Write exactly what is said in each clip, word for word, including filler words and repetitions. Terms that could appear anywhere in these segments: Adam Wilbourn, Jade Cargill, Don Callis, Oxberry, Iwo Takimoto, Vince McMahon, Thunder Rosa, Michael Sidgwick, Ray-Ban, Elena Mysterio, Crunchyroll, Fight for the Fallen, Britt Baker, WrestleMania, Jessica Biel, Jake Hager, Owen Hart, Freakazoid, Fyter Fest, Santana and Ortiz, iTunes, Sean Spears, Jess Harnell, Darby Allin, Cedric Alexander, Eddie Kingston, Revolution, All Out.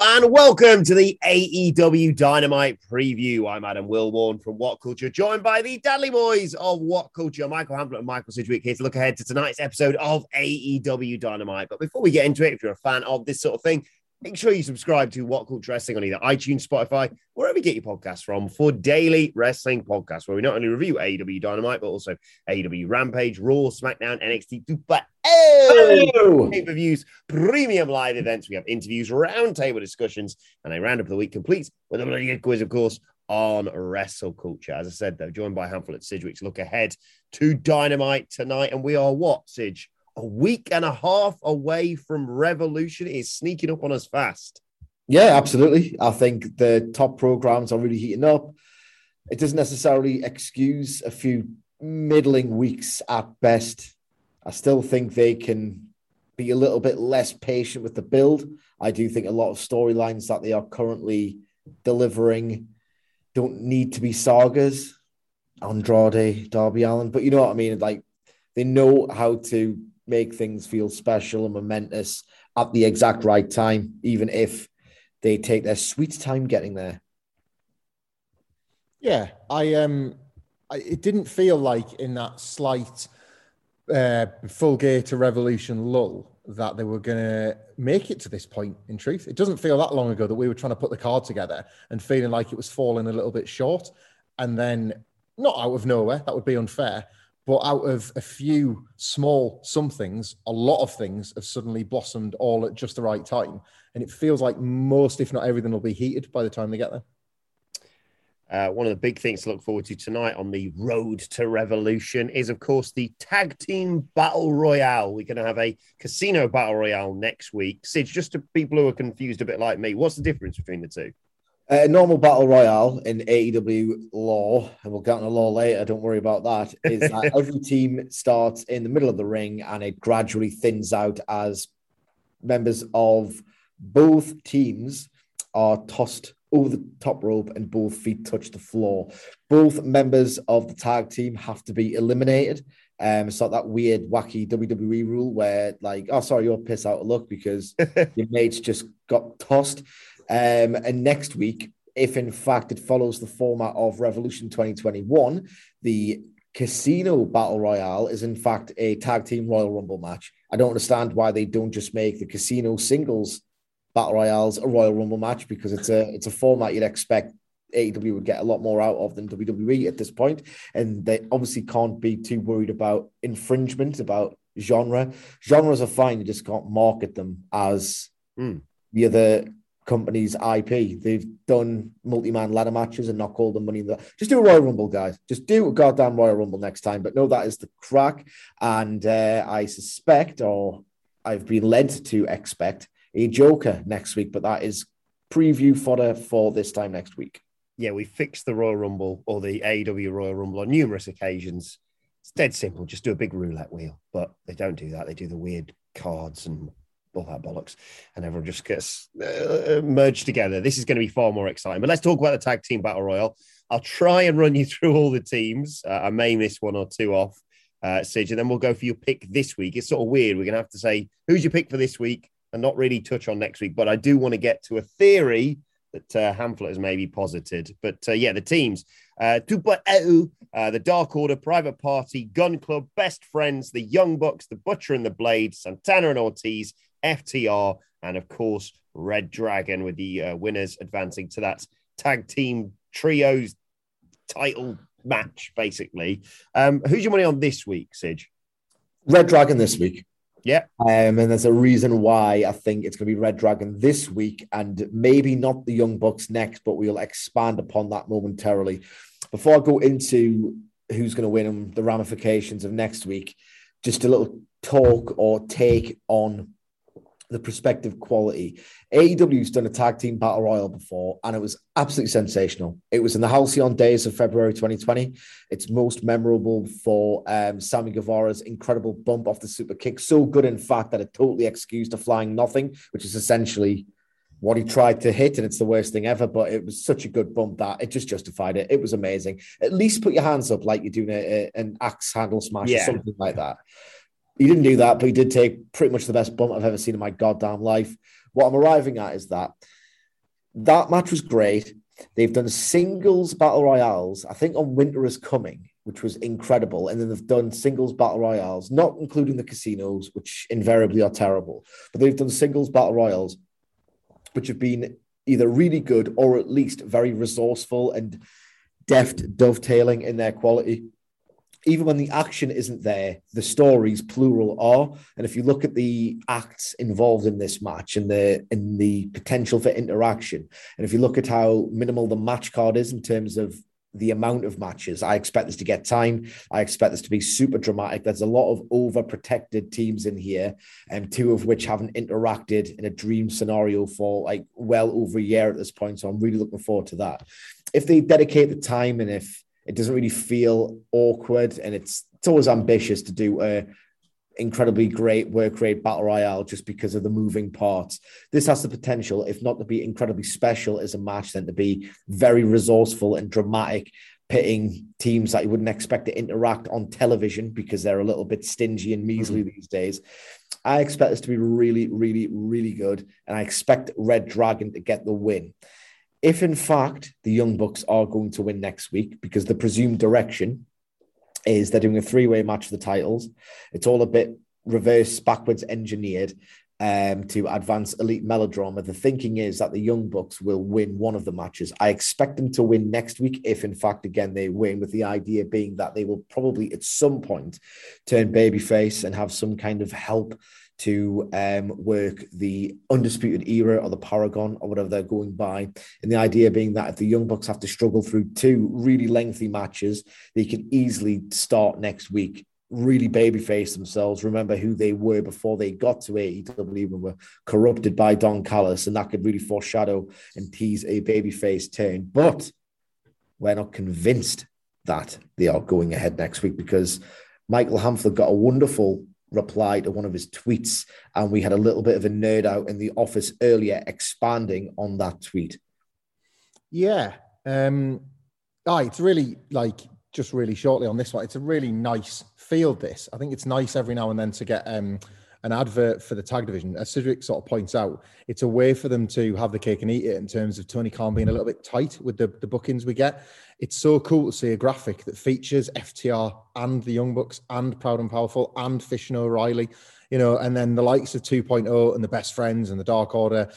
And welcome to the A E W Dynamite preview. I'm Adam Wilbourn from What Culture, joined by the Dudley Boys of What Culture, Michael Hamflett and Michael Sidgwick, here to look ahead to tonight's episode of A E W Dynamite. But before we get into it, if you're a fan of this sort of thing, make sure you subscribe to What Culture Wrestling on either iTunes, Spotify, wherever you get your podcasts from, for daily wrestling podcasts, where we not only review A E W Dynamite, but also A E W Rampage, Raw, SmackDown, N X T, Dupa, oh! pay-per-views, premium live events. We have interviews, roundtable discussions, and a roundup of the week completes with a bloody good quiz, of course, on wrestle culture. As I said, though, joined by Hamflett at Sidgwick to look ahead to Dynamite tonight. And we are what, Sidge? A week and a half away from Revolution. Is sneaking up on us fast. Yeah, absolutely. I think the top programs are really heating up. It doesn't necessarily excuse a few middling weeks at best. I still think they can be a little bit less patient with the build. I do think a lot of storylines that they are currently delivering don't need to be sagas. Andrade, Darby Allin, but you know what I mean? Like, they know how to make things feel special and momentous at the exact right time, even if they take their sweet time getting there. Yeah, I um, I, it didn't feel like in that slight uh, Full Gear to Revolution lull that they were going to make it to this point, in truth. It doesn't feel that long ago that we were trying to put the card together and feeling like it was falling a little bit short. And then, not out of nowhere, that would be unfair, but out of a few small somethings, a lot of things have suddenly blossomed all at just the right time. And it feels like most, if not everything, will be heated by the time they get there. Uh, one of the big things to look forward to tonight on the road to Revolution is, of course, the Tag Team Battle Royale. We're going to have a Casino Battle Royale next week. Sid, just to people who are confused a bit like me, what's the difference between the two? A uh, normal battle royale in A E W law, and we'll get on the law later, don't worry about that, is that every team starts in the middle of the ring and it gradually thins out as members of both teams are tossed over the top rope and both feet touch the floor. Both members of the tag team have to be eliminated. Um, it's not that weird, wacky W W E rule where, like, oh, sorry, you're piss out of luck because your mates just got tossed. Um, and next week, if in fact it follows the format of Revolution twenty twenty-one, the Casino Battle Royale is in fact a Tag Team Royal Rumble match. I don't understand why they don't just make the Casino Singles Battle Royales a Royal Rumble match, because it's a it's a format you'd expect A E W would get a lot more out of than W W E at this point. And they obviously can't be too worried about infringement, about genre. Genres are fine, you just can't market them as mm. the other company's I P. They've done multi-man ladder matches and not called them money in the... Just do a Royal Rumble, guys. Just do a goddamn Royal Rumble next time. But no, that is the crack. And uh, I suspect, or I've been led to expect, a Joker next week. But that is preview fodder for this time next week. Yeah, we fixed the Royal Rumble or the A E W Royal Rumble on numerous occasions. It's dead simple. Just do a big roulette wheel. But they don't do that. They do the weird cards and all that bollocks, and everyone just gets uh, merged together. This is going to be far more exciting. But let's talk about the Tag Team Battle Royal. I'll try and run you through all the teams. Uh, I may miss one or two off, uh, Sid, and then we'll go for your pick this week. It's sort of weird. We're going to have to say, who's your pick for this week and not really touch on next week. But I do want to get to a theory that uh, Hamflett has maybe posited. But uh, yeah, the teams. Uh, uh, the Dark Order, Private Party, Gun Club, Best Friends, the Young Bucks, the Butcher and the Blade, Santana and Ortiz, F T R, and of course reDRagon, with the uh, winners advancing to that Tag Team trios title match, basically. Um, who's your money on this week, Sidge? reDRagon this week. Yeah. Um, and there's a reason why I think it's going to be reDRagon this week and maybe not the Young Bucks next, but we'll expand upon that momentarily. Before I go into who's going to win and the ramifications of next week, just a little talk or take on the prospective quality. A E W's done a tag team battle royal before, and it was absolutely sensational. It was in the halcyon days of February twenty twenty. It's most memorable for um, Sammy Guevara's incredible bump off the super kick. So good, in fact, that it totally excused a flying nothing, which is essentially what he tried to hit, and it's the worst thing ever, but it was such a good bump that it just justified it. It was amazing. At least put your hands up like you're doing a, a, an axe handle smash yeah. or something like that. He didn't do that, but he did take pretty much the best bump I've ever seen in my goddamn life. What I'm arriving at is that that match was great. They've done singles battle royales, I think, on Winter Is Coming, which was incredible. And then they've done singles battle royales, not including the casinos, which invariably are terrible. But they've done singles battle royales, which have been either really good or at least very resourceful and deft dovetailing in their quality. Even when the action isn't there, the stories, plural, are. And if you look at the acts involved in this match and the and the potential for interaction, and if you look at how minimal the match card is in terms of the amount of matches, I expect this to get time. I expect this to be super dramatic. There's a lot of overprotected teams in here, and um, two of which haven't interacted in a dream scenario for like well over a year at this point. So I'm really looking forward to that. If they dedicate the time and if it doesn't really feel awkward, and it's it's always ambitious to do a incredibly great work rate battle royale just because of the moving parts. This has the potential, if not to be incredibly special as a match, then to be very resourceful and dramatic, pitting teams that you wouldn't expect to interact on television because they're a little bit stingy and measly mm-hmm. these days. I expect this to be really, really, really good, and I expect reDRagon to get the win. If, in fact, the Young Bucks are going to win next week, because the presumed direction is they're doing a three-way match for the titles. It's all a bit reverse, backwards engineered um, to advance elite melodrama. The thinking is that the Young Bucks will win one of the matches. I expect them to win next week if, in fact, again, they win, with the idea being that they will probably at some point turn babyface and have some kind of help to um, work the Undisputed Era or the Paragon or whatever they're going by. And the idea being that if the Young Bucks have to struggle through two really lengthy matches, they can easily start next week, really babyface themselves, remember who they were before they got to A E W and were corrupted by Don Callis, and that could really foreshadow and tease a babyface turn. But we're not convinced that they are going ahead next week, because Michael Hamflett got a wonderful reply to one of his tweets, and we had a little bit of a nerd out in the office earlier expanding on that tweet. Yeah. Um, oh, it's really, like, just really shortly on this one, it's a really nice field, this. I think it's nice every now and then to get um, an advert for the tag division. As Cedric sort of points out, it's a way for them to have the cake and eat it in terms of Tony Khan being a little bit tight with the, the bookings we get. It's so cool to see a graphic that features F T R and the Young Bucks and Proud and Powerful and Fish and O'Reilly, you know, and then the likes of two point oh and the Best Friends and the Dark Order,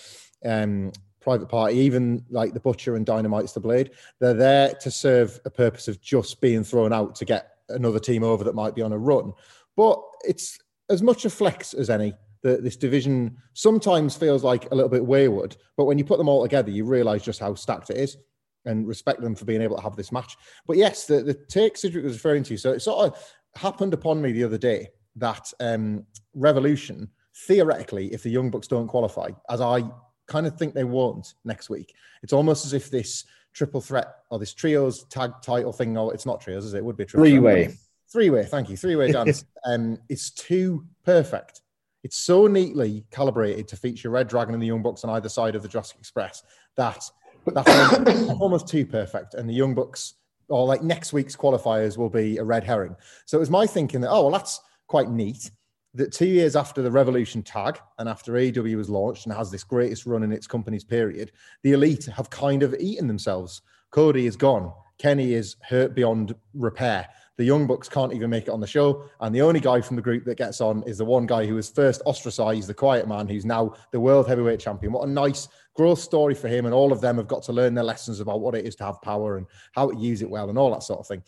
um, Private Party, even like the Butcher and Dynamite's the Blade. They're there to serve a purpose of just being thrown out to get another team over that might be on a run. But it's as much a flex as any. That this division sometimes feels like a little bit wayward, but when you put them all together, you realise just how stacked it is, and respect them for being able to have this match. But yes, the, the take Cedric was referring to, so it sort of happened upon me the other day that um, Revolution, theoretically, if the Young Bucks don't qualify, as I kind of think they won't next week, it's almost as if this triple threat or this trios tag title thing, or it's not trios, is it? It would be triple three-way. Threat. Three-way, thank you. Three-way dance. um, it's too perfect. It's so neatly calibrated to feature reDRagon and the Young Bucks on either side of the Jurassic Express that that's almost too perfect. And the Young Bucks, or like next week's qualifiers, will be a red herring. So it was my thinking that, oh, well, that's quite neat that two years after the Revolution tag and after A E W was launched and has this greatest run in its company's period, the Elite have kind of eaten themselves. Cody is gone. Kenny is hurt beyond repair. The Young Bucks can't even make it on the show. And the only guy from the group that gets on is the one guy who was first ostracized, the Quiet Man, who's now the World Heavyweight Champion. What a nice growth story for him. And all of them have got to learn their lessons about what it is to have power and how to use it well and all that sort of thing.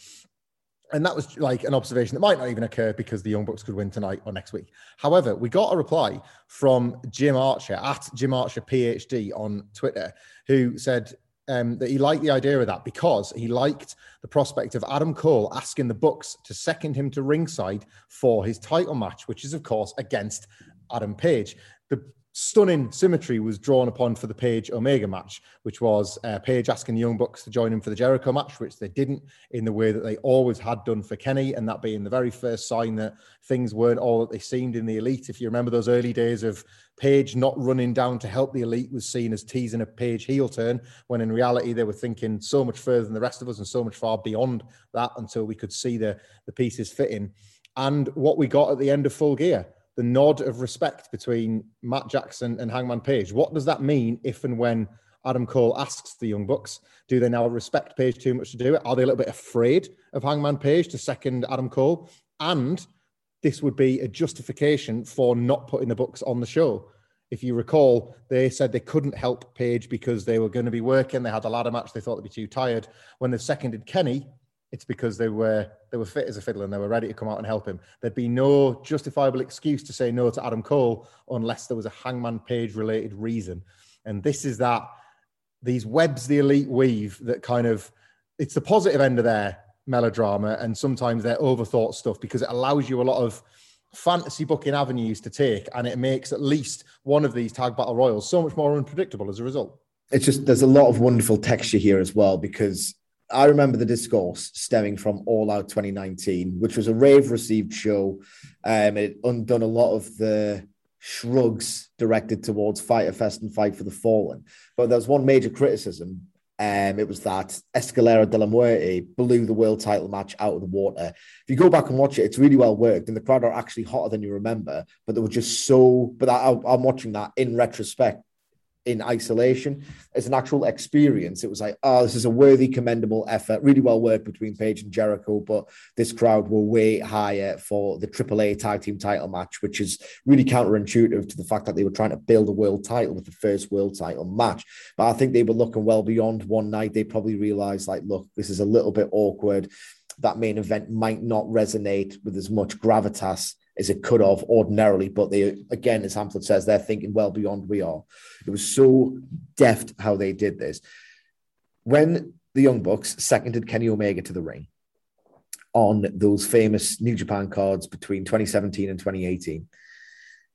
And that was like an observation that might not even occur because the Young Bucks could win tonight or next week. However, we got a reply from Jim Archer, at Jim Archer PhD on Twitter, who said um, that he liked the idea of that because he liked the prospect of Adam Cole asking the Bucks to second him to ringside for his title match, which is, of course, against Adam Page. The stunning symmetry was drawn upon for the Page Omega match, which was uh, Page asking the Young Bucks to join him for the Jericho match, which they didn't, in the way that they always had done for Kenny, and that being the very first sign that things weren't all that they seemed in the Elite. If you remember those early days of Page not running down to help the Elite was seen as teasing a Page heel turn, when in reality they were thinking so much further than the rest of us and so much far beyond that until we could see the, the pieces fitting. And what we got at the end of Full Gear, the nod of respect between Matt Jackson and Hangman Page. What does that mean if and when Adam Cole asks the Young Bucks? Do they now respect Page too much to do it? Are they a little bit afraid of Hangman Page to second Adam Cole? And this would be a justification for not putting the Bucks on the show. If you recall, they said they couldn't help Page because they were going to be working. They had a ladder match. They thought they'd be too tired. When they seconded Kenny, it's because they were they were fit as a fiddle and they were ready to come out and help him. There'd be no justifiable excuse to say no to Adam Cole unless there was a Hangman Page-related reason. And this is that, these webs the Elite weave that kind of, it's the positive end of their melodrama and sometimes their overthought stuff because it allows you a lot of fantasy booking avenues to take, and it makes at least one of these tag battle royals so much more unpredictable as a result. It's just, there's a lot of wonderful texture here as well because I remember the discourse stemming from All Out twenty nineteen, which was a rave-received show. Um, it undone a lot of the shrugs directed towards Fyter Fest and Fight for the Fallen. But there was one major criticism. Um, it was that Escalera de la Muerte blew the world title match out of the water. If you go back and watch it, it's really well worked, and the crowd are actually hotter than you remember. But they were just so... But I, I'm watching that in retrospect, in isolation, as an actual experience. It was like, oh, this is a worthy, commendable effort, really well worked between Page and Jericho, but this crowd were way higher for the triple A tag team title match, which is really counterintuitive to the fact that they were trying to build a world title with the first world title match. But I think they were looking well beyond one night. They probably realized, like, look, this is a little bit awkward. That main event might not resonate with as much gravitas as it could have ordinarily, but they, again, as Hamflett says, they're thinking well beyond we are. It was so deft how they did this. When the Young Bucks seconded Kenny Omega to the ring on those famous New Japan cards between twenty seventeen and twenty eighteen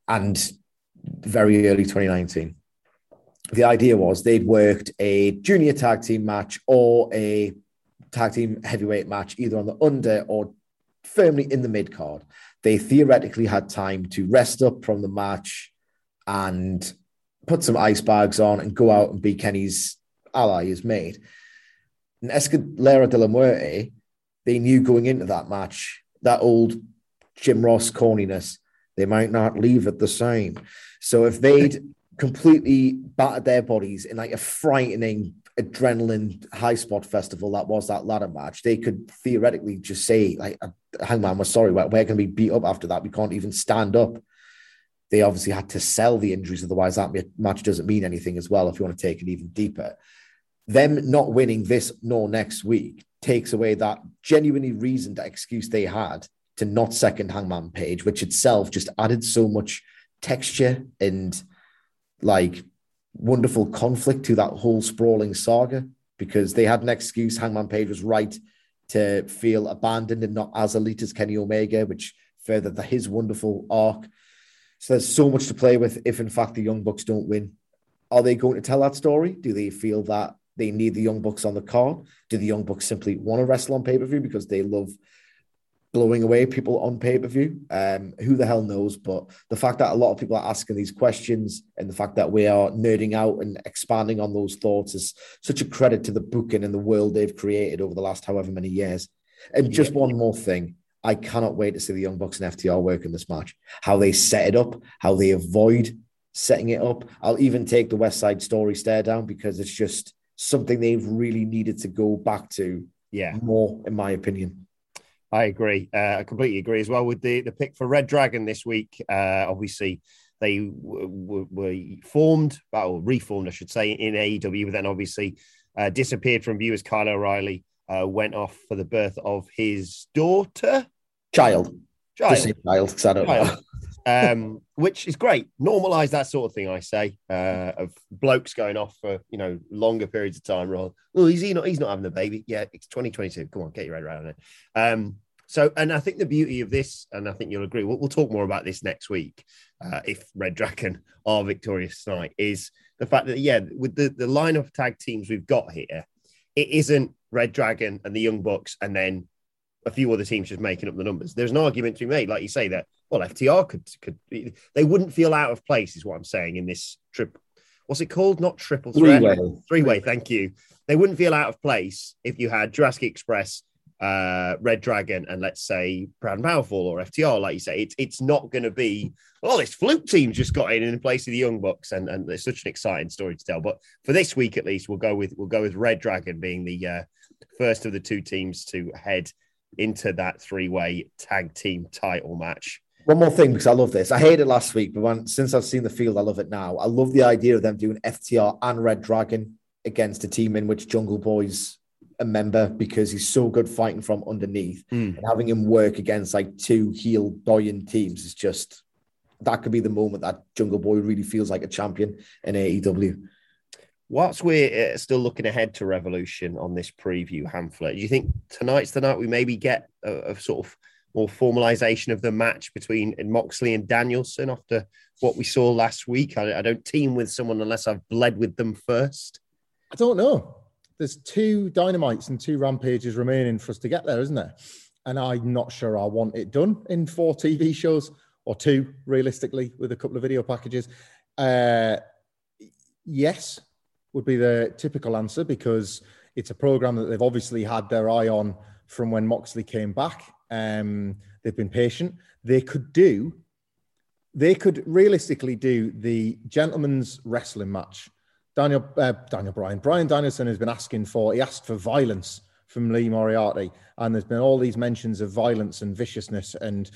and very early twenty nineteen, the idea was they'd worked a junior tag team match or a tag team heavyweight match either on the under or firmly in the mid card. They theoretically had time to rest up from the match and put some ice bags on and go out and be Kenny's ally, his mate. And Escalera de la Muerte, they knew going into that match, that old Jim Ross corniness, they might not leave it the same. So if they'd completely battered their bodies in like a frightening adrenaline high spot festival that was that ladder match, they could theoretically just say, like, Hangman, we're sorry, we're, we're going to be beat up after that. We can't even stand up. They obviously had to sell the injuries, otherwise that match doesn't mean anything as well, if you want to take it even deeper. Them not winning this nor next week takes away that genuinely reasoned excuse they had to not second Hangman Page, which itself just added so much texture and, like, wonderful conflict to that whole sprawling saga, because they had an excuse. Hangman Page was right to feel abandoned and not as elite as Kenny Omega, which furthered the, his wonderful arc. So there's so much to play with if, in fact, the Young Bucks don't win. Are they going to tell that story? Do they feel that they need the Young Bucks on the card? Do the Young Bucks simply want to wrestle on pay-per-view because they love blowing away people on pay-per-view? Um, who the hell knows? But the fact that a lot of people are asking these questions and the fact that we are nerding out and expanding on those thoughts is such a credit to the booking and the world they've created over the last however many years. And just one more thing. I cannot wait to see the Young Bucks and F T R work in this match. How they set it up, how they avoid setting it up. I'll even take the West Side Story stare down because it's just something they've really needed to go back to yeah. more, in my opinion. I agree. Uh, I completely agree as well with the, the pick for reDRagon this week. Uh, obviously, they w- w- were formed, or reformed, I should say, in A E W, but then obviously uh, disappeared from viewers. Kyle O'Reilly uh, went off for the birth of his daughter. Child. Child. Just say child, because I don't child. know. Um, which is great. Normalize that sort of thing, I say, uh, of blokes going off for, you know, longer periods of time. Rather, oh, he's he not he's not having a baby. Yeah, it's twenty twenty-two. Come on, get your head around it. Um, so, and I think the beauty of this, and I think you'll agree, we'll, we'll talk more about this next week, uh, if reDRagon are victorious tonight, is the fact that, yeah, with the, the line of tag teams we've got here, it isn't reDRagon and the Young Bucks and then a few other teams just making up the numbers. There's an argument to be made, like you say, that, well, F T R could, could they wouldn't feel out of place, is what I'm saying, in this trip. What's it called? Not triple threat. Three-way. Three-way, thank you. They wouldn't feel out of place if you had Jurassic Express, uh, reDRagon, and let's say Proud and Powerful or F T R, like you say. It's it's not going to be, oh, this fluke team just got in in place of the Young Bucks, and, and it's such an exciting story to tell. But for this week, at least, we'll go with we'll go with reDRagon being the uh, first of the two teams to head into that three-way tag team title match. One more thing, because I love this. I hated it last week, but when, since I've seen the field, I love it now. I love the idea of them doing F T R and reDRagon against a team in which Jungle Boy's a member, because he's so good fighting from underneath. Mm. And having him work against like two heel doyen teams is just, that could be the moment that Jungle Boy really feels like a champion in A E W. Whilst we're still looking ahead to Revolution on this preview, Hamflett, do you think tonight's the night we maybe get a, a sort of more formalization of the match between Moxley and Danielson after what we saw last week? I, I don't team with someone unless I've bled with them first. I don't know. There's two Dynamites and two Rampages remaining for us to get there, isn't there? And I'm not sure I want it done in four T V shows, or two, realistically, with a couple of video packages. Uh, yes. would be the typical answer, because it's a program that they've obviously had their eye on from when Moxley came back. Um, they've been patient. They could do, they could realistically do the gentleman's wrestling match. Daniel, uh, Daniel Bryan, Bryan Danielson has been asking for, he asked for violence from Lee Moriarty, and there's been all these mentions of violence and viciousness, and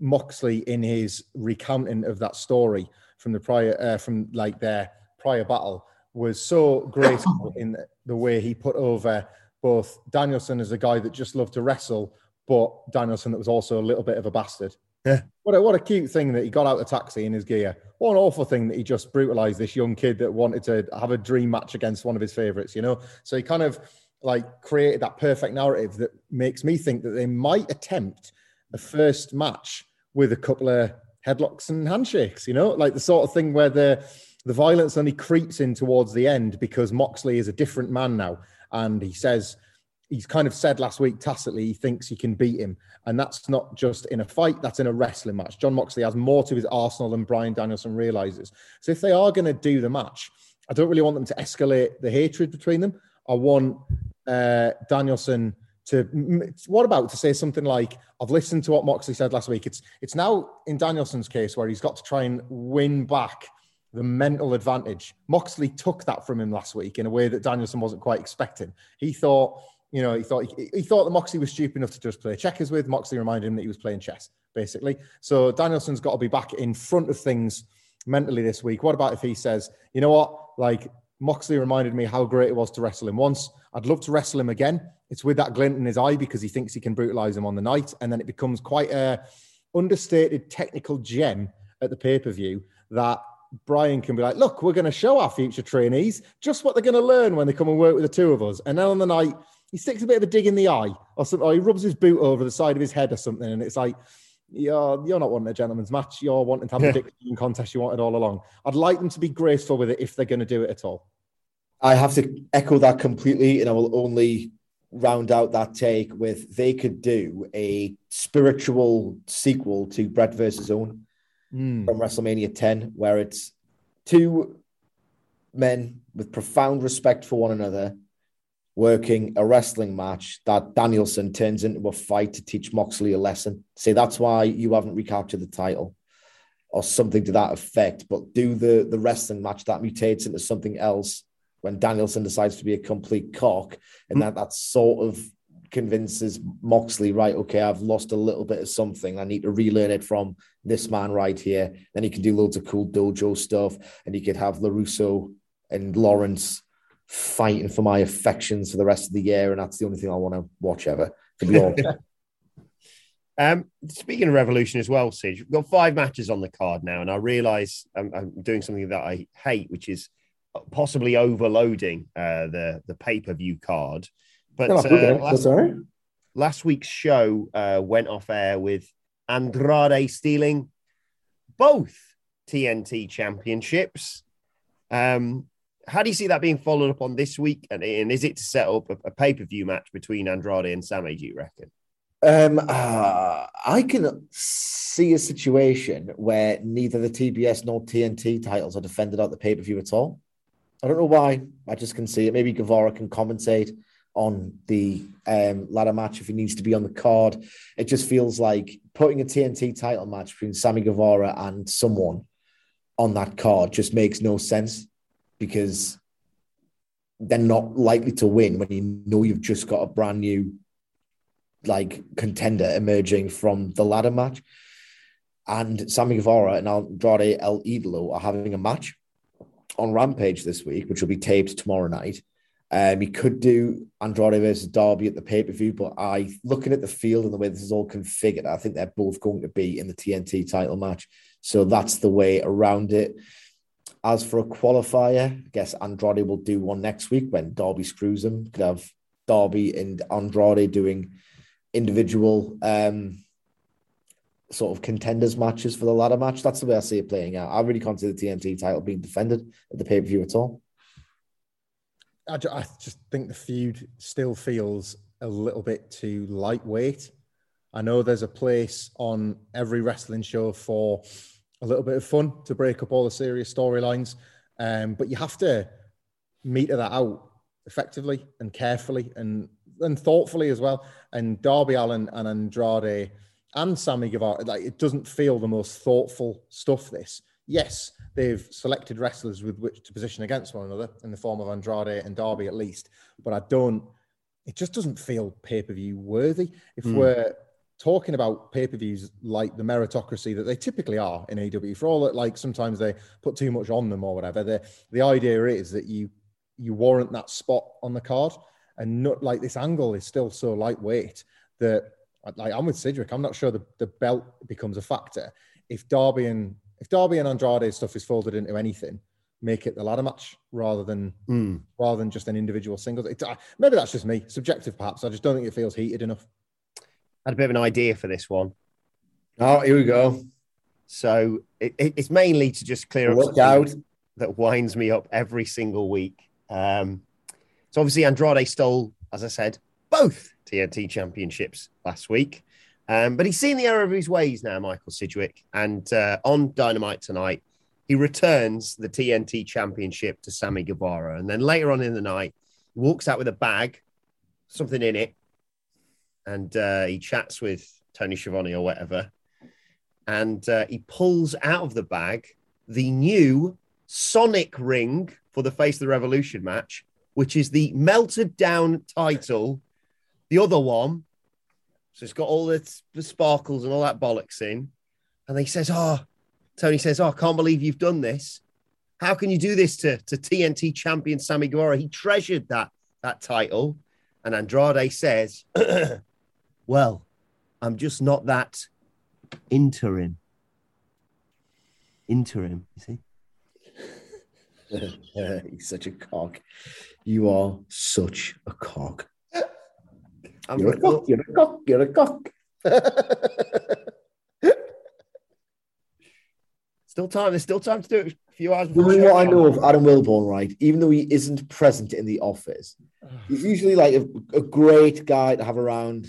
Moxley in his recounting of that story from the prior, uh, from like their prior battle, was so graceful in the way he put over both Danielson as a guy that just loved to wrestle, but Danielson that was also a little bit of a bastard. Yeah. What a, what a cute thing that he got out of the taxi in his gear. What an awful thing that he just brutalized this young kid that wanted to have a dream match against one of his favorites, you know? So he kind of like created that perfect narrative that makes me think that they might attempt a first match with a couple of headlocks and handshakes, you know? Like the sort of thing where they're, the violence only creeps in towards the end, because Moxley is a different man now. And he says, he's kind of said last week tacitly, he thinks he can beat him. And that's not just in a fight, that's in a wrestling match. Jon Moxley has more to his arsenal than Bryan Danielson realizes. So if they are going to do the match, I don't really want them to escalate the hatred between them. I want uh, Danielson to, what about to say something like, I've listened to what Moxley said last week. It's, it's now in Danielson's case where he's got to try and win back the mental advantage. Moxley took that from him last week in a way that Danielson wasn't quite expecting. He thought, you know, he thought he, he thought that Moxley was stupid enough to just play checkers with. Moxley reminded him that he was playing chess, basically. So Danielson's got to be back in front of things mentally this week. What about if he says, you know what, like Moxley reminded me how great it was to wrestle him once. I'd love to wrestle him again. It's with that glint in his eye because he thinks he can brutalize him on the night. And then it becomes quite a understated technical gem at the pay-per-view that Brian can be like, look, we're going to show our future trainees just what they're going to learn when they come and work with the two of us. And then on the night, he sticks a bit of a dig in the eye or something, or he rubs his boot over the side of his head or something. And it's like, you're, you're not wanting a gentleman's match. You're wanting to have a dick contest you wanted all along. I'd like them to be graceful with it if they're going to do it at all. I have to echo that completely. And I will only round out that take with, they could do a spiritual sequel to Brett versus Owen. Mm. From WrestleMania ten, where it's two men with profound respect for one another working a wrestling match that Danielson turns into a fight to teach Moxley a lesson. Say, that's why you haven't recaptured the title or something to that effect, but do the, the wrestling match that mutates into something else when Danielson decides to be a complete cock, and mm. that that's sort of convinces Moxley, right, okay, I've lost a little bit of something. I need to relearn it from this man right here. Then you can do loads of cool dojo stuff, and you could have LaRusso and Lawrence fighting for my affections for the rest of the year, and that's the only thing I want to watch ever. To be honest. Um, speaking of Revolution as well, Sige, we've got five matches on the card now, and I realise I'm, I'm doing something that I hate, which is possibly overloading uh, the the pay per view card. But uh, okay. last, sorry. last week's show uh, went off air with Andrade stealing both T N T championships. Um, how do you see that being followed up on this week? And, and is it to set up a, a pay per view match between Andrade and Sammy? Do you reckon? Um, uh, I can see a situation where neither the T B S nor T N T titles are defended at the pay-per-view at all. I don't know why. I just can see it. Maybe Guevara can compensate on the um, ladder match if he needs to be on the card. It just feels like putting a T N T title match between Sammy Guevara and someone on that card just makes no sense, because they're not likely to win when you know you've just got a brand new like contender emerging from the ladder match. And Sammy Guevara and Andrade El Idolo are having a match on Rampage this week, which will be taped tomorrow night. Um, he could do Andrade versus Darby at the pay-per-view, but I, looking at the field and the way this is all configured, I think they're both going to be in the T N T title match. So that's the way around it. As for a qualifier, I guess Andrade will do one next week when Darby screws him. Could have Darby and Andrade doing individual um, sort of contenders matches for the ladder match. That's the way I see it playing out. I really can't see the T N T title being defended at the pay-per-view at all. I, ju- I just think the feud still feels a little bit too lightweight. I know there's a place on every wrestling show for a little bit of fun to break up all the serious storylines, um, but you have to meter that out effectively and carefully and and thoughtfully as well. And Darby Allin and Andrade and Sammy Guevara, like, it doesn't feel the most thoughtful stuff, this. Yes, they've selected wrestlers with which to position against one another in the form of Andrade and Darby at least, but I don't, it just doesn't feel pay-per-view worthy. If mm. we're talking about pay-per-views like the meritocracy that they typically are in A E W, for all that, like, sometimes they put too much on them or whatever, the, the idea is that you you warrant that spot on the card. And not like this angle is still so lightweight that, like, I'm with Sidgwick. I'm not sure the, the belt becomes a factor. If Darby and if Darby and Andrade's stuff is folded into anything, make it the ladder match rather than mm. rather than just an individual singles. It, uh, maybe that's just me, subjective perhaps. I just don't think it feels heated enough. I had a bit of an idea for this one. Oh, here we go. So it, it, it's mainly to just clear Look up out. that winds me up every single week. Um, So obviously Andrade stole, as I said, both T N T championships last week. Um, but he's seen the error of his ways now, Michael Sidgwick. And uh, on Dynamite tonight, he returns the T N T championship to Sammy Guevara. And then later on in the night, he walks out with a bag, something in it. And uh, he chats with Tony Schiavone or whatever. And uh, he pulls out of the bag the new Sonic ring for the Face of the Revolution match, which is the melted down title, the other one. So it's got all the, the sparkles and all that bollocks in. And he says, oh, Tony says, oh, I can't believe you've done this. How can you do this to, to T N T champion Sammy Guevara? He treasured that, that title. And Andrade says, well, I'm just not that interim. Interim, you see? He's such a cock. You are such a cock. I'm you're, a cock you're a cock. You're a cock. Still time. There's still time to do it. A few hours before. Doing what I know of Adam Wilbourn, right? Even though he isn't present in the office, he's usually like a, a great guy to have around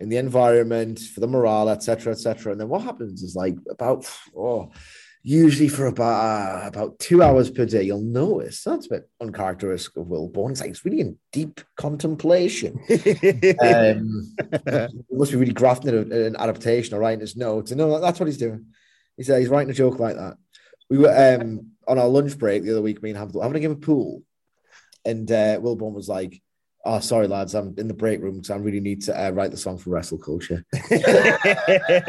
in the environment for the morale, et cetera, et cetera. And then what happens is like about oh. Usually for about uh, about two hours per day, you'll notice that's a bit uncharacteristic of Wilbourn. It's like it's really in deep contemplation. um, must be really grafting at a, an adaptation or writing his notes. And no, that's what he's doing. He said he's writing a joke like that. We were um, on our lunch break the other week. Me and Hamflett having a game of pool, and uh, Wilbourn was like, oh, sorry, lads, I'm in the break room because I really need to uh, write the song for Wrestle Culture.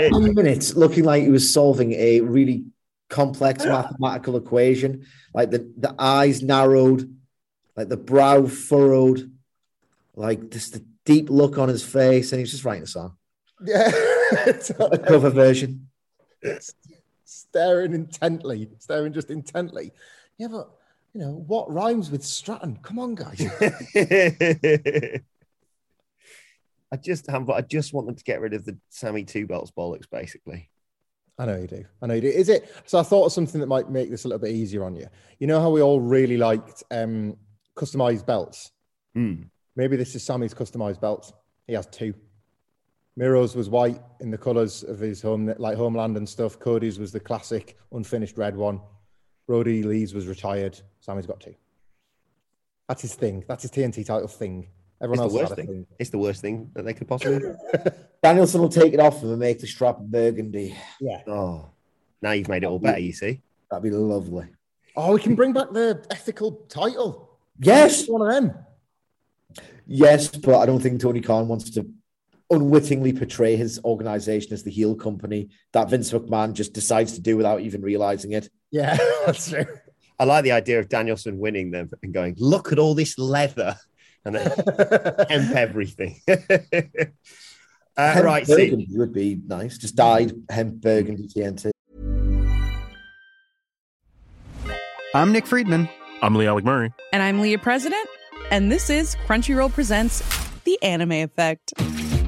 One minute, looking like he was solving a really complex mathematical equation, like the, the eyes narrowed, like the brow furrowed, like just the deep look on his face, and he was just writing a song. Yeah. A cover version. Staring intently, staring just intently. Yeah, but, you know, what rhymes with Stratton? Come on, guys. I just have, I just want them to get rid of the Sammy Two Belts bollocks, basically. I know you do. I know you do. Is it? So I thought of something that might make this a little bit easier on you. You know how we all really liked um, customized belts? Mm. Maybe this is Sammy's customized belts. He has two. Miro's was white in the colours of his home, like homeland and stuff. Cody's was the classic unfinished red one. Brody Lee's was retired. Sammy's got two. That's his thing. That's his T N T title thing. Everyone it's else has a thing. thing. It's the worst thing that they could possibly do. Danielson will take it off and make the strap burgundy. Yeah. Oh, now you've made it all better, you see. That'd be lovely. Oh, we can bring back the ethical title. Yes. One of them. Yes, but I don't think Tony Khan wants to unwittingly portray his organisation as the heel company that Vince McMahon just decides to do without even realising it. Yeah, that's true. I like the idea of Danielson winning them and going, look at all this leather. And then hemp everything. uh, hemp right, burgundy see. Would be nice. Just dyed hemp burgundy T N T. I'm Nick Friedman. I'm Lee Alec Murray. And I'm Leah President. And this is Crunchyroll Presents The Anime Effect.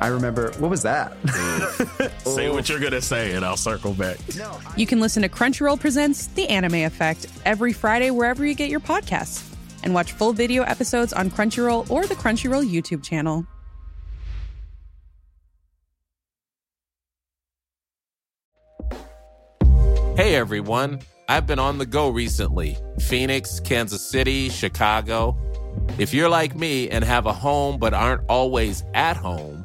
I remember, what was that? Say what you're going to say and I'll circle back. You can listen to Crunchyroll Presents The Anime Effect every Friday wherever you get your podcasts. And watch full video episodes on Crunchyroll or the Crunchyroll YouTube channel. Hey everyone, I've been on the go recently. Phoenix, Kansas City, Chicago. If you're like me and have a home but aren't always at home,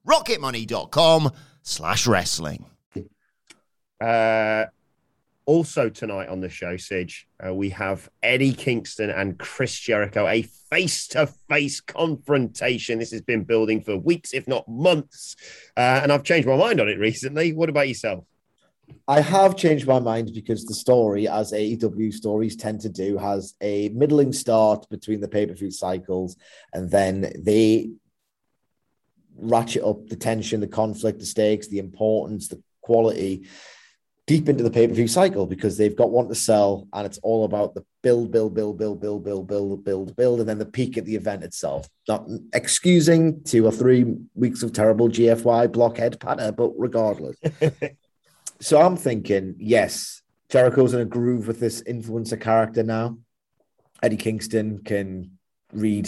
rocketmoney.com slash wrestling. Uh, also tonight on the show, Sidge, uh, we have Eddie Kingston and Chris Jericho, a face-to-face confrontation. This has been building for weeks, if not months, uh, and I've changed my mind on it recently. What about yourself? I have changed my mind because the story, as A E W stories tend to do, has a middling start between the pay-per-view cycles, and then they... ratchet up the tension, the conflict, the stakes, the importance, the quality deep into the pay-per-view cycle because they've got one to sell and it's all about the build, build, build, build, build, build, build, build, build, and then the peak at the event itself. Not excusing two or three weeks of terrible G F Y blockhead patter, but regardless. So I'm thinking, yes, Jericho's in a groove with this influencer character now. Eddie Kingston can read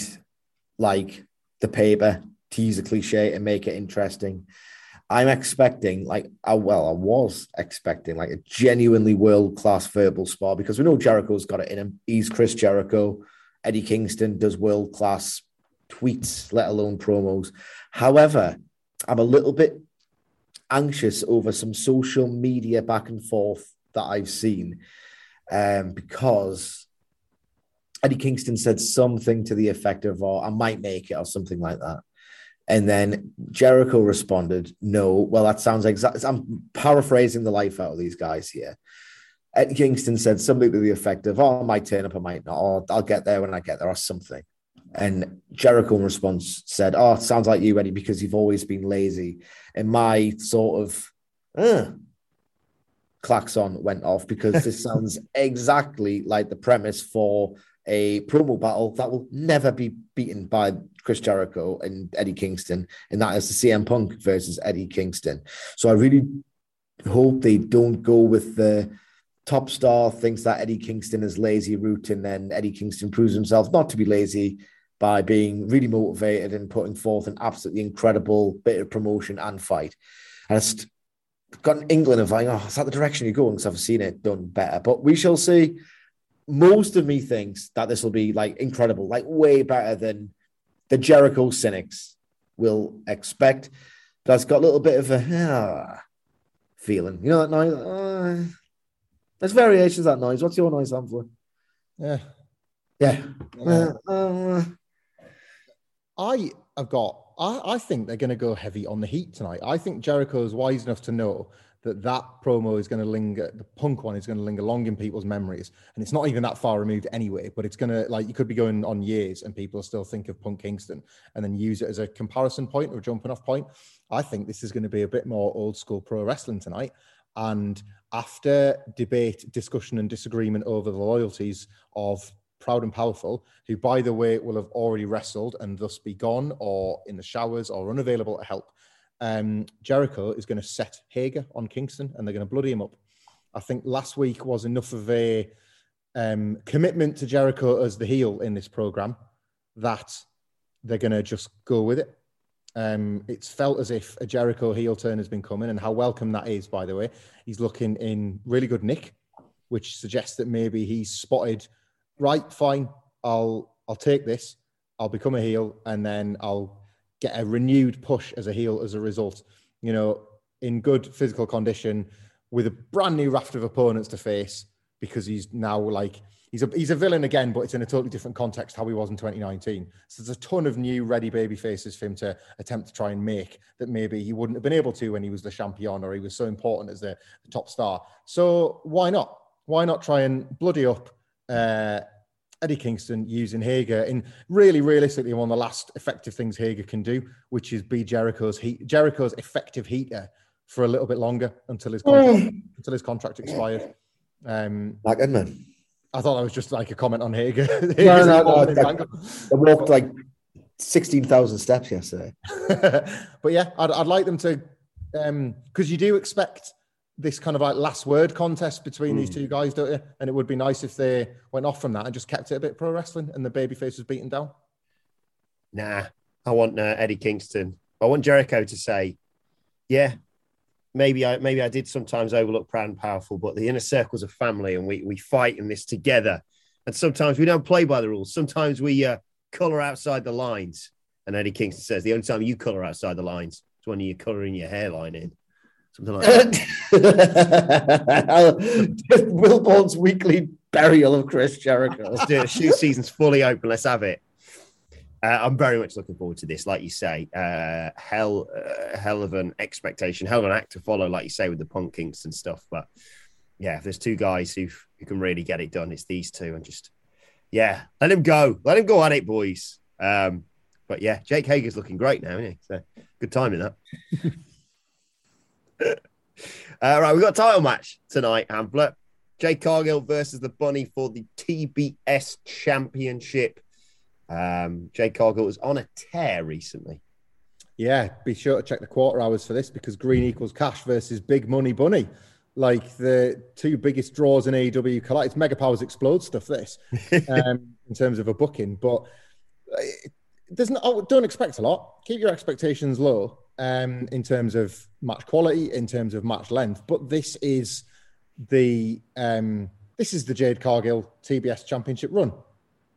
like the paper, tease a cliche and make it interesting. I'm expecting, like, I, well, I was expecting like a genuinely world-class verbal spar, because we know Jericho's got it in him. He's Chris Jericho. Eddie Kingston does world-class tweets, let alone promos. However, I'm a little bit anxious over some social media back and forth that I've seen, um, because Eddie Kingston said something to the effect of, oh, I might make it or something like that. And then Jericho responded, no, well, that sounds exactly, I'm paraphrasing the life out of these guys here. Ed Kingston said something to the effect of, oh, I might turn up, I might not, or I'll get there when I get there, or something. And Jericho in response said, oh, it sounds like you, Eddie, because you've always been lazy. And my sort of uh, klaxon went off, because this sounds exactly like the premise for a promo battle that will never be beaten by Chris Jericho and Eddie Kingston, and that is the C M Punk versus Eddie Kingston. So I really hope they don't go with the top star thinks that Eddie Kingston is lazy route, and then Eddie Kingston proves himself not to be lazy by being really motivated and putting forth an absolutely incredible bit of promotion and fight. And it's got an inkling of like, oh, is that the direction you're going? Because I've seen it done better, but we shall see. Most of me thinks that this will be like incredible, like way better than the Jericho cynics will expect. But it's got a little bit of a uh, feeling, you know, that noise. Uh, there's variations of that noise. What's your noise, Hamflett? Yeah, yeah. yeah. Uh, uh, I have got. I, I think they're going to go heavy on the heat tonight. I think Jericho is wise enough to know that that promo is going to linger, the Punk one is going to linger long in people's memories. And it's not even that far removed anyway, but it's going to, like, you could be going on years and people still think of Punk Kingston and then use it as a comparison point or a jumping off point. I think this is going to be a bit more old school pro wrestling tonight. And after debate, discussion and disagreement over the loyalties of Proud and Powerful, who, by the way, will have already wrestled and thus be gone or in the showers or unavailable to help, Um, Jericho is going to set Hager on Kingston and they're going to bloody him up. I think last week was enough of a um, commitment to Jericho as the heel in this program that they're going to just go with it. Um, it's felt as if a Jericho heel turn has been coming, and how welcome that is, by the way. He's looking in really good nick, which suggests that maybe he's spotted, right, fine, I'll I'll take this, I'll become a heel, and then I'll get a renewed push as a heel as a result, you know, in good physical condition with a brand new raft of opponents to face, because he's now like, he's a he's a villain again, but it's in a totally different context how he was in twenty nineteen. So there's a ton of new ready baby faces for him to attempt to try and make that maybe he wouldn't have been able to when he was the champion or he was so important as the, the top star. So why not? Why not try and bloody up uh, Eddie Kingston using Hager in really realistically one of the last effective things Hager can do, which is be Jericho's heat, Jericho's effective heater for a little bit longer until his contract, until his contract expired. Um, like Edmund, I thought that was just like a comment on Hager. no, no, no. I, I, I walked like sixteen thousand steps yesterday. But yeah, I'd, I'd like them to, because um, you do expect this kind of like last word contest between mm. these two guys, don't you? And it would be nice if they went off from that and just kept it a bit pro wrestling and the babyface was beaten down. Nah, I want uh, Eddie Kingston. I want Jericho to say, yeah, maybe I maybe I did sometimes overlook Proud and Powerful, but the Inner Circle's a family and we we fight in this together. And sometimes we don't play by the rules. Sometimes we uh, colour outside the lines. And Eddie Kingston says, the only time you colour outside the lines is when you're colouring your hairline in. Something like that. Wilbourn's weekly burial of Chris Jericho. Let's do it. Shoot season's fully open. Let's have it. Uh, I'm very much looking forward to this. Like you say, uh, hell, uh, hell of an expectation, hell of an act to follow, like you say, with the Punk Kingston stuff. But yeah, if there's two guys who who can really get it done, it's these two. And just, yeah, let him go. Let him go at it, boys. Um, but yeah, Jake Hager's looking great now, isn't he? So good timing, that. All uh, right, we've got a title match tonight, Hamflett. Jade Cargill versus the Bunny for the T B S Championship. Um, Jade Cargill was on a tear recently. Yeah, be sure to check the quarter hours for this, because green equals cash versus big money bunny. Like the two biggest draws in A E W collide. It's Mega Powers Explode stuff, this, um, in terms of a booking. But there's no, oh, don't expect a lot. Keep your expectations low um, in terms of match quality, in terms of match length. But this is the um, this is the Jade Cargill T B S Championship run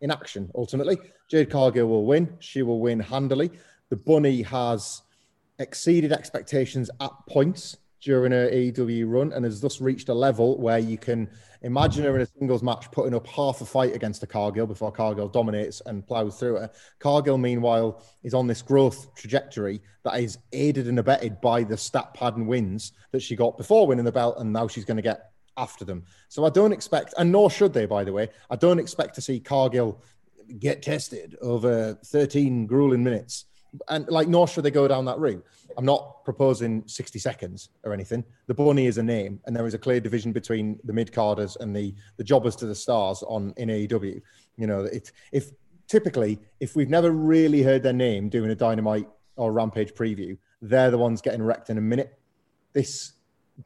in action. Ultimately, Jade Cargill will win. She will win handily. The Bunny has exceeded expectations at points during her A E W run and has thus reached a level where you can imagine her in a singles match putting up half a fight against a Cargill before Cargill dominates and plows through her. Cargill, meanwhile, is on this growth trajectory that is aided and abetted by the stat pad and wins that she got before winning the belt, and now she's going to get after them. So I don't expect, and nor should they, by the way, I don't expect to see Cargill get tested over thirteen grueling minutes. And like, nor should they go down that route. I'm not proposing sixty seconds or anything. The Bunny is a name, and there is a clear division between the mid-carders and the the jobbers to the stars on in A E W. You know, it, if typically if we've never really heard their name doing a Dynamite or Rampage preview, they're the ones getting wrecked in a minute. This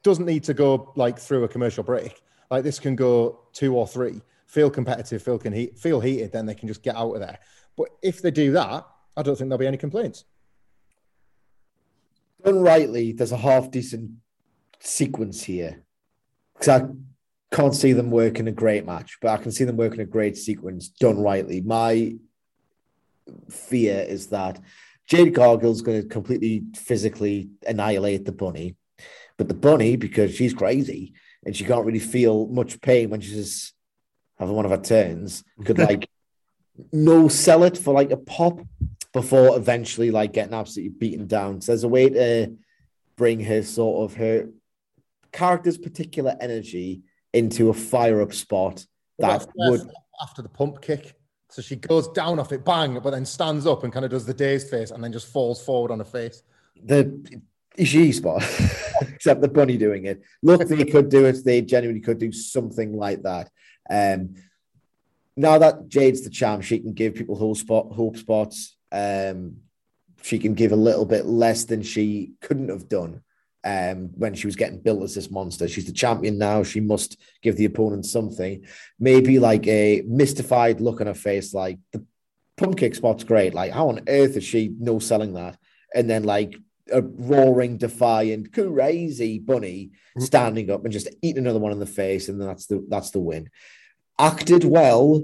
doesn't need to go like through a commercial break. Like, this can go two or three. Feel competitive, feel can heat, feel heated, then they can just get out of there. But if they do that, I don't think there'll be any complaints. Done rightly, there's a half-decent sequence here. Because I can't see them working a great match, but I can see them working a great sequence, done rightly. My fear is that Jade Gargill's going to completely physically annihilate the Bunny. But the Bunny, because she's crazy, and she can't really feel much pain when she's having one of her turns, could, like, no sell it for, like, a pop before eventually, like, getting absolutely beaten down. So there's a way to bring her sort of her character's particular energy into a fire-up spot that well, would... After the pump kick. So she goes down off it, bang, but then stands up and kind of does the dazed face and then just falls forward on her face. The Ishii spot, except the Bunny doing it. Look, they could do it. They genuinely could do something like that. Um, now that Jade's the champ, she can give people hope, spot, hope spots. Um, she can give a little bit less than she couldn't have done um, when she was getting built as this monster. She's the champion now. She must give the opponent something. Maybe like a mystified look on her face, like the pump kick spot's great. Like, how on earth is she no selling that? And then like a roaring, defiant, crazy Bunny standing up and just eating another one in the face, and then that's the that's the win. Acted well,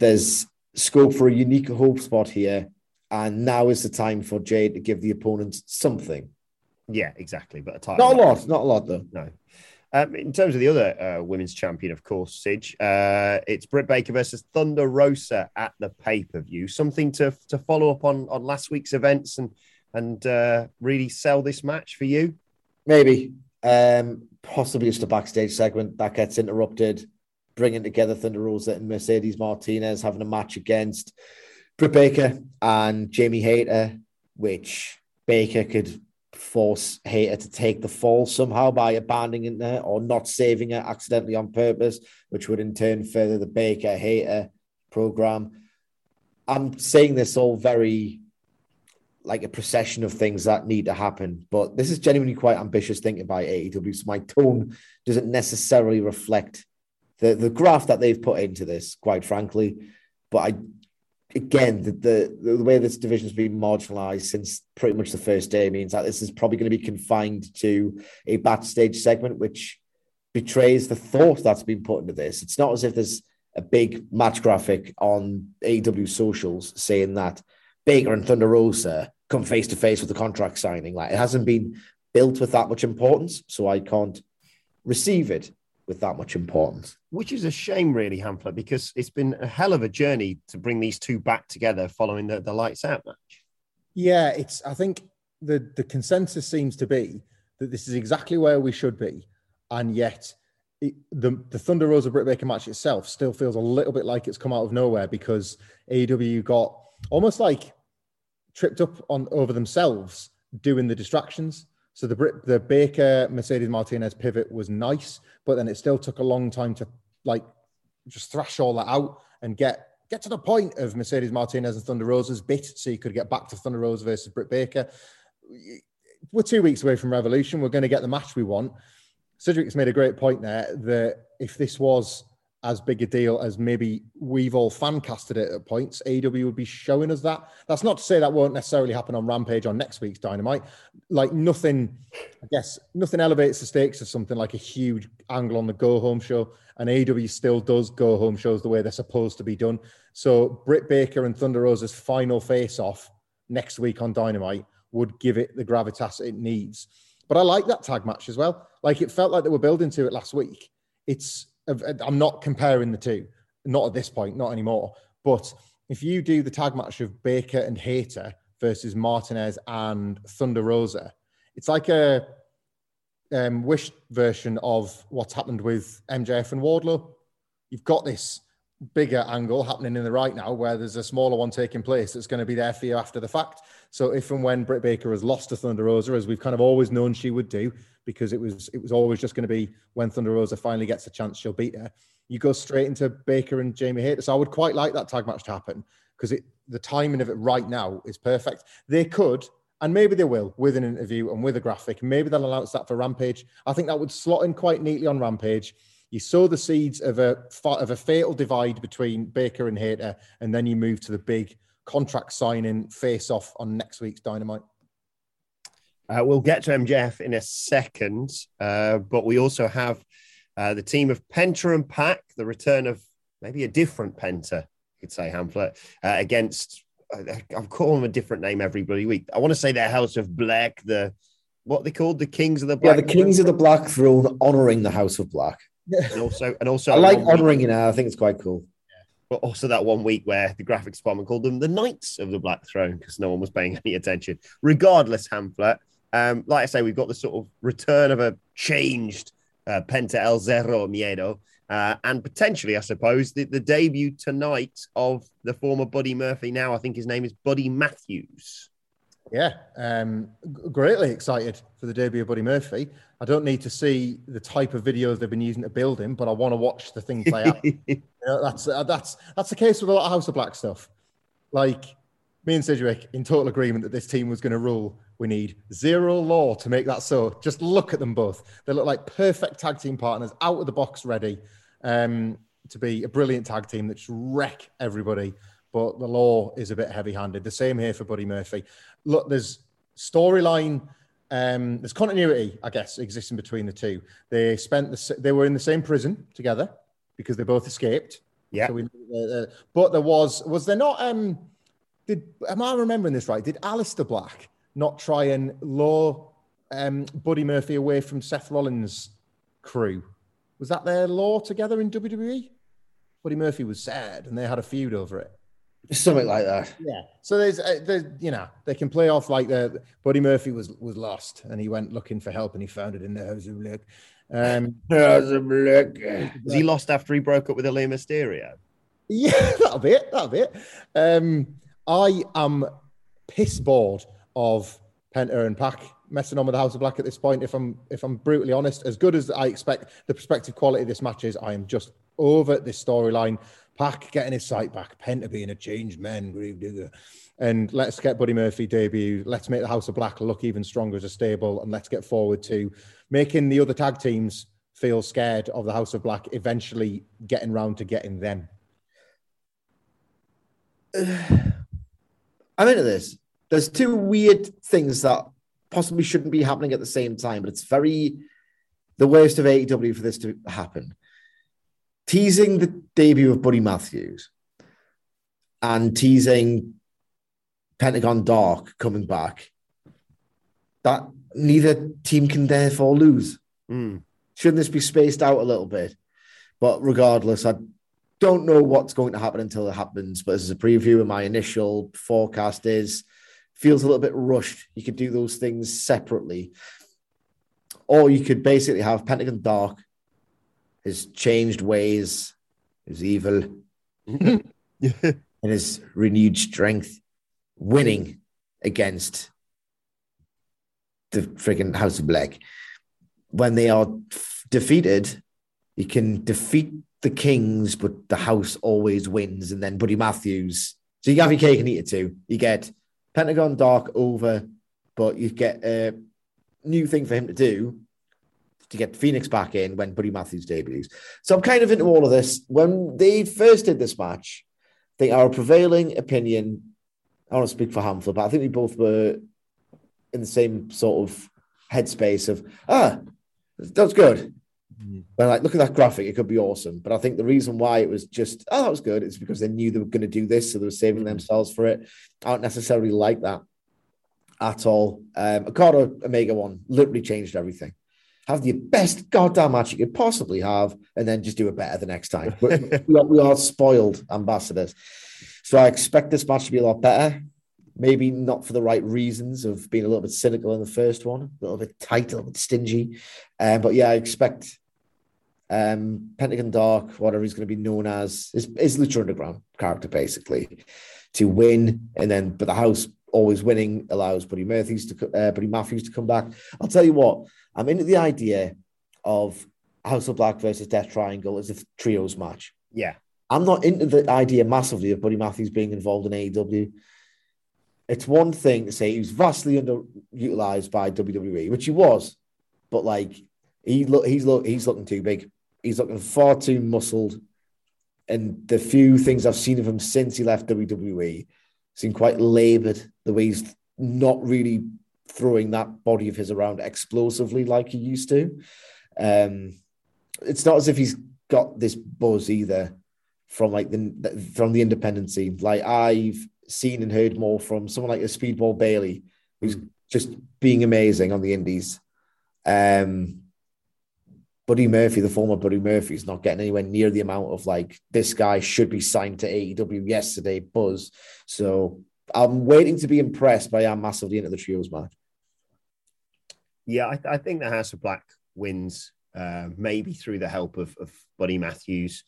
there's scope for a unique hope spot here, and now is the time for Jade to give the opponent something. Yeah, exactly. But a title not a lot, not a lot though. No. Um, in terms of the other uh, women's champion, of course, Sidge, uh, it's Britt Baker versus Thunder Rosa at the pay per view. Something to to follow up on on last week's events and and uh, really sell this match for you. Maybe, um, possibly just a backstage segment that gets interrupted. Bringing together Thunder Rosa and Mercedes Martinez, having a match against Britt Baker and Jamie Hayter, which Baker could force Hayter to take the fall somehow by abandoning her or not saving her accidentally on purpose, which would in turn further the Baker-Hayter program. I'm saying this all very like a procession of things that need to happen, but this is genuinely quite ambitious thinking by A E W, so my tone doesn't necessarily reflect The the graft that they've put into this, quite frankly. But I, again, the, the, the way this division's been marginalised since pretty much the first day means that this is probably going to be confined to a backstage segment, which betrays the thought that's been put into this. It's not as if there's a big match graphic on A E W socials saying that Baker and Thunder Rosa come face-to-face with the contract signing. Like, it hasn't been built with that much importance, so I can't receive it with that much importance. Which is a shame, really, Hamflett, because it's been a hell of a journey to bring these two back together following the, the Lights Out match. Yeah, it's. I think the, the consensus seems to be that this is exactly where we should be, and yet it, the, the Thunder Rosa Britt Baker match itself still feels a little bit like it's come out of nowhere because A E W got almost like tripped up on over themselves doing the distractions. So the Brit, the Baker Mercedes Martinez pivot was nice, but then it still took a long time to like just thrash all that out and get get to the point of Mercedes Martinez and Thunder Rosa's bit, so you could get back to Thunder Rosa versus Britt Baker. We're two weeks away from Revolution. We're going to get the match we want. Cedric's made a great point there that if this was as big a deal as maybe we've all fancasted it at points. A E W would be showing us that. That's not to say that won't necessarily happen on Rampage on next week's Dynamite. Like nothing, I guess, nothing elevates the stakes of something like a huge angle on the go-home show, and A E W still does go-home shows the way they're supposed to be done. So Britt Baker and Thunder Rosa's final face-off next week on Dynamite would give it the gravitas it needs. But I like that tag match as well. Like it felt like they were building to it last week. It's, I'm not comparing the two, not at this point, not anymore. But if you do the tag match of Baker and Hayter versus Martinez and Thunder Rosa, it's like a um, wish version of what's happened with M J F and Wardlow. You've got this bigger angle happening in the right now where there's a smaller one taking place that's going to be there for you after the fact. So if and when Britt Baker has lost to Thunder Rosa, as we've kind of always known she would do, because it was it was always just going to be when Thunder Rosa finally gets a chance, she'll beat her. You go straight into Baker and Jamie Hayter. So I would quite like that tag match to happen because it, the timing of it right now is perfect. They could, and maybe they will, with an interview and with a graphic. Maybe they'll announce that for Rampage. I think that would slot in quite neatly on Rampage. You sow the seeds of a of a fatal divide between Baker and Hayter, and then you move to the big contract signing face-off on next week's Dynamite. Uh, we'll get to M J F in a second, uh, but we also have uh, the team of Penta and Pac, the return of maybe a different Penta, you could say, Hamflett, uh, against, I, I've called them a different name every bloody week. I want to say they're House of Black, the, what they called, the Kings of the Black. Yeah, the Kings of the Black Throne, honouring the House of Black. and also, and also, I like honouring it now. I think it's quite cool. Yeah. But also that one week where the graphics department called them the Knights of the Black Throne because no one was paying any attention. Regardless, Hamflett, um, like I say, we've got the sort of return of a changed uh, Penta El Zero Miedo, uh, and potentially, I suppose, the, the debut tonight of the former Buddy Murphy. Now, I think his name is Buddy Matthews. Yeah, um, greatly excited for the debut of Buddy Murphy. I don't need to see the type of videos they've been using to build him, but I want to watch the thing play out. You know, that's that's that's the case with a lot of House of Black stuff. Like me and Sidgwick in total agreement that this team was going to rule. We need zero law to make that so. Just look at them both; they look like perfect tag team partners, out of the box, ready um, to be a brilliant tag team that just wreck everybody. But the law is a bit heavy-handed. The same here for Buddy Murphy. Look, there's storyline, um, there's continuity, I guess, existing between the two. They spent the, they were in the same prison together because they both escaped. Yeah. So we, uh, but there was was there not? Um, did am I remembering this right? Did Alistair Black not try and lure um, Buddy Murphy away from Seth Rollins' crew? Was that their lure together in W W E? Buddy Murphy was sad, and they had a feud over it. Something like that. Yeah. So there's, uh, there's, you know, they can play off like the Buddy Murphy was was lost and he went looking for help and he found it in the House of Black. Um, House of Black. Was he lost after he broke up with Elena Mysterio? Yeah, that'll be it. That'll be it. Um, I am piss bored of Penta and Pac messing on with the House of Black at this point. If I'm if I'm brutally honest, as good as I expect the prospective quality of this match is, I am just over this storyline. Pac getting his sight back, Penta being a changed man, and let's get Buddy Murphy debut. Let's make the House of Black look even stronger as a stable, and let's get forward to making the other tag teams feel scared of the House of Black eventually getting round to getting them. I'm into this. There's two weird things that possibly shouldn't be happening at the same time, but it's very the worst of A E W for this to happen. Teasing the debut of Buddy Matthews and teasing Pentagon Dark coming back, that neither team can therefore lose. Mm. Shouldn't this be spaced out a little bit? But regardless, I don't know what's going to happen until it happens. But as a preview, and my initial forecast is, feels a little bit rushed. You could do those things separately. Or you could basically have Pentagon Dark, his changed ways, his evil, and his renewed strength, winning against the freaking House of Black. When they are f- defeated, you can defeat the Kings, but the House always wins, and then Buddy Matthews. So you have your cake and eat it too. You get Pentagon Dark over, but you get a new thing for him to do. to get Phoenix back in when Buddy Matthews debuts. So I'm kind of into all of this. When they first did this match, I think our prevailing opinion, I don't want to speak for Hamflett, but I think we both were in the same sort of headspace of, ah, that's good. Mm-hmm. But like, look at that graphic, it could be awesome. But I think the reason why it was just, oh, that was good, it's because they knew they were going to do this, so they were saving themselves for it. I don't necessarily like that at all. Um, Okada Omega one literally changed everything. Have the best goddamn match you could possibly have, and then just do it better the next time. we, are, we are spoiled ambassadors. So I expect this match to be a lot better. Maybe not for the right reasons of being a little bit cynical in the first one, a little bit tight, a little bit stingy. Um, but yeah, I expect um, Pentagon Dark, whatever he's going to be known as, is, is Lucha Underground character, basically, to win. And then, but the house always winning allows Buddy Matthews to uh, Buddy Matthews to come back. I'll tell you what, I'm into the idea of House of Black versus Death Triangle as a trios match. Yeah. I'm not into the idea massively of Buddy Matthews being involved in A E W. It's one thing to say he was vastly underutilized by W W E, which he was, but like he look, he's look, he's looking too big. He's looking far too muscled, and the few things I've seen of him since he left W W E seem quite labored. The way he's not really throwing that body of his around explosively like he used to. Um, it's not as if he's got this buzz either from like the from the independent scene. Like I've seen and heard more from someone like a Speedball Bailey, who's just being amazing on the indies. Um, Buddy Murphy, the former Buddy Murphy, is not getting anywhere near the amount of like, this guy should be signed to A E W yesterday buzz. So I'm waiting to be impressed, but I am massively into the trios match. Yeah, I, th- I think the House of Black wins, uh, maybe through the help of, of Buddy Matthews,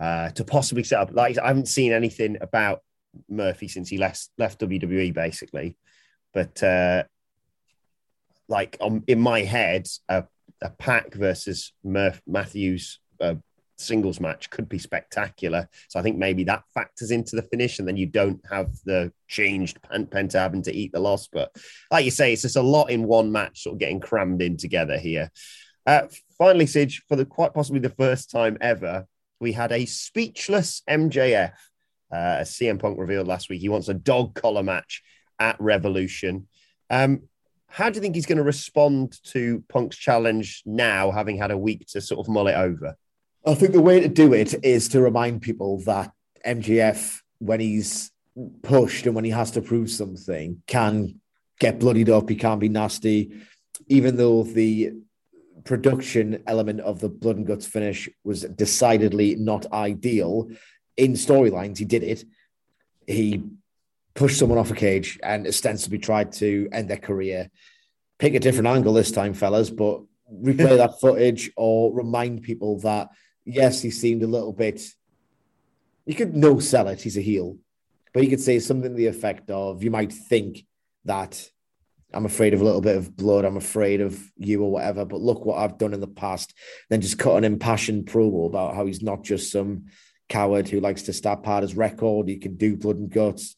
uh, to possibly set up. Like, I haven't seen anything about Murphy since he left left W W E, basically, but uh, like um, in my head, a, a Pac versus Murph Matthews uh, singles match could be spectacular. So I think maybe that factors into the finish, and then you don't have the changed Penta having to eat the loss. But like you say, it's just a lot in one match, sort of getting crammed in together here. Uh, finally, Sidge, for the quite possibly the first time ever, we had a speechless M J F. Uh, as C M Punk revealed last week, he wants a dog collar match at Revolution. Um, how do you think he's going to respond to Punk's challenge now, having had a week to sort of mull it over? I think the way to do it is to remind people that M J F, when he's pushed and when he has to prove something, can get bloodied up, he can be nasty, even though the production element of the blood and guts finish was decidedly not ideal. In storylines, he did it. He pushed someone off a cage and ostensibly tried to end their career. Pick a different angle this time, fellas, but replay that footage or remind people that, yes, he seemed a little bit... You could no-sell it, he's a heel. But you could say something to the effect of, you might think that I'm afraid of a little bit of blood, I'm afraid of you or whatever, but look what I've done in the past. Then just cut an impassioned promo about how he's not just some... coward who likes to stab hard as record. He can do blood and guts.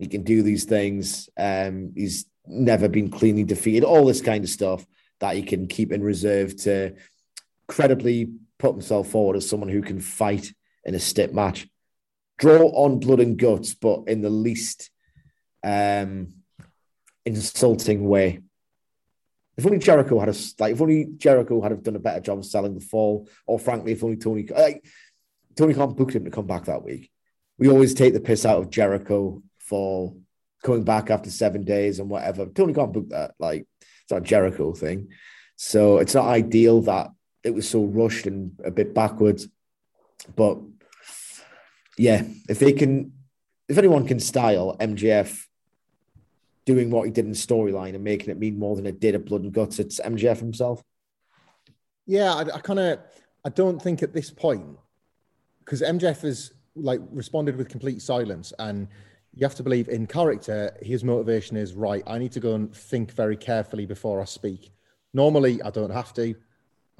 He can do these things. Um, he's never been cleanly defeated. All this kind of stuff that he can keep in reserve to credibly put himself forward as someone who can fight in a stiff match. Draw on blood and guts, but in the least um, insulting way. If only Jericho had a like. If only Jericho had have done a better job of selling the fall, or frankly, if only Tony. Like, Tony Khan booked him to come back that week. We always take the piss out of Jericho for coming back after seven days and whatever. Tony Khan booked that. Like, it's not a Jericho thing. So it's not ideal that it was so rushed and a bit backwards. But yeah, if they can, if anyone can style M J F doing what he did in storyline and making it mean more than it did at Blood and Guts, it's M J F himself. Yeah, I, I kind of, I don't think at this point, because M J F has like responded with complete silence, and you have to believe in character, his motivation is, right, I need to go and think very carefully before I speak. Normally, I don't have to.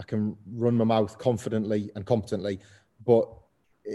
I can run my mouth confidently and competently, but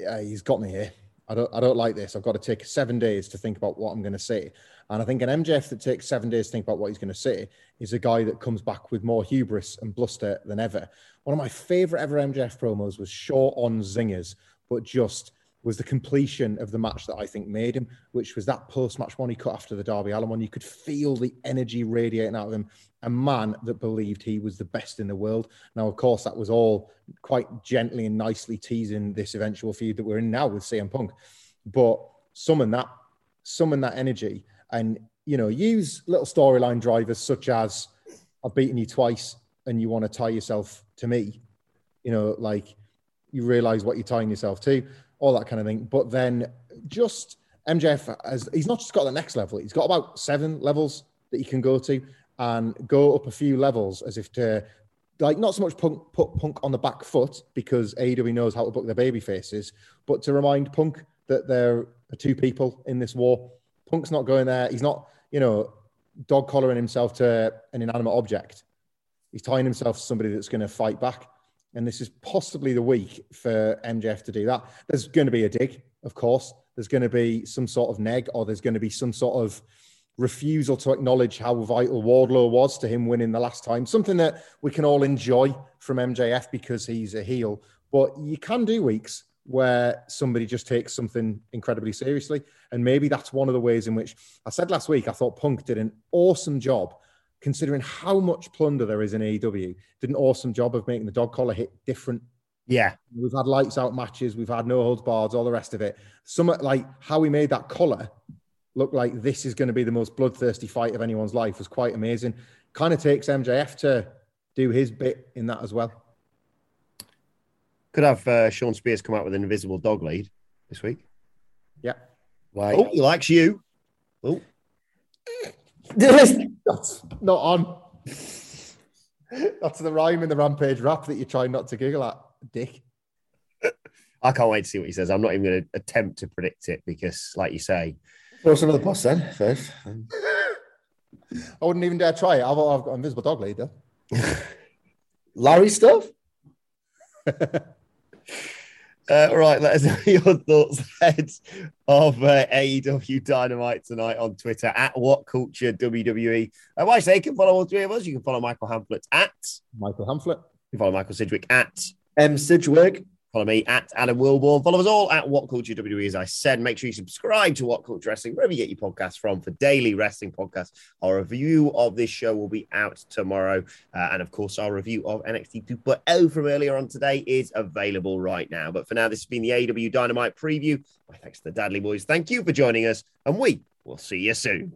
uh, he's got me here. I don't, I don't like this. I've got to take seven days to think about what I'm going to say. And I think an M J F that takes seven days to think about what he's going to say is a guy that comes back with more hubris and bluster than ever. One of my favorite ever M J F promos was short on zingers, but just was the completion of the match that I think made him, which was that post-match one he cut after the Darby Allin one. You could feel the energy radiating out of him. A man that believed he was the best in the world. Now, of course, that was all quite gently and nicely teasing this eventual feud that we're in now with C M Punk. But summon that, summon that energy and, you know, use little storyline drivers such as, I've beaten you twice and you want to tie yourself to me. You know, like, you realize what you're tying yourself to. All that kind of thing. But then just M J F, as he's not just got the next level, he's got about seven levels that he can go to and go up a few levels as if to, like, not so much punk, put Punk on the back foot because A E W knows how to book their baby faces, but to remind Punk that there are two people in this war. Punk's not going there. He's not, you know, dog collaring himself to an inanimate object. He's tying himself to somebody that's going to fight back. And this is possibly the week for M J F to do that. There's going to be a dig, of course. There's going to be some sort of neg, or there's going to be some sort of refusal to acknowledge how vital Wardlow was to him winning the last time. Something that we can all enjoy from M J F because he's a heel. But you can do weeks where somebody just takes something incredibly seriously. And maybe that's one of the ways in which, I said last week, I thought Punk did an awesome job considering how much plunder there is in A E W, did an awesome job of making the dog collar hit different. Yeah. We've had lights out matches. We've had no holds barred, all the rest of it. Some like how we made that collar look like this is going to be the most bloodthirsty fight of anyone's life was quite amazing. Kind of takes M J F to do his bit in that as well. Could have uh, Sean Spears come out with an invisible dog lead this week. Yeah. Like, oh, he likes you. Oh. That's not on. That's the rhyme in the Rampage rap that you're trying not to giggle at, Dick. I can't wait to see what he says. I'm not even going to attempt to predict it because, like you say, throw some of the boss then first. I wouldn't even dare try it. I've, I've got invisible dog leader. Larry stuff. Uh, all right, let us know your thoughts ahead of uh, A E W Dynamite tonight on Twitter at WhatCultureWWE. Uh, why say you can follow all three of us. You can follow Michael Hamflett at Michael Hamflett. You can follow Michael Sidgwick at M Sidgwick. Follow me at Adam Wilbourn. Follow us all at WhatCultureWWE. As I said, make sure you subscribe to What Culture Wrestling wherever you get your podcasts from for daily wrestling podcasts. Our review of this show will be out tomorrow. Uh, and of course, our review of N X T two point oh from earlier on today is available right now. But for now, this has been the A E W Dynamite preview. My thanks to the Dadley Boys. Thank you for joining us, and we will see you soon.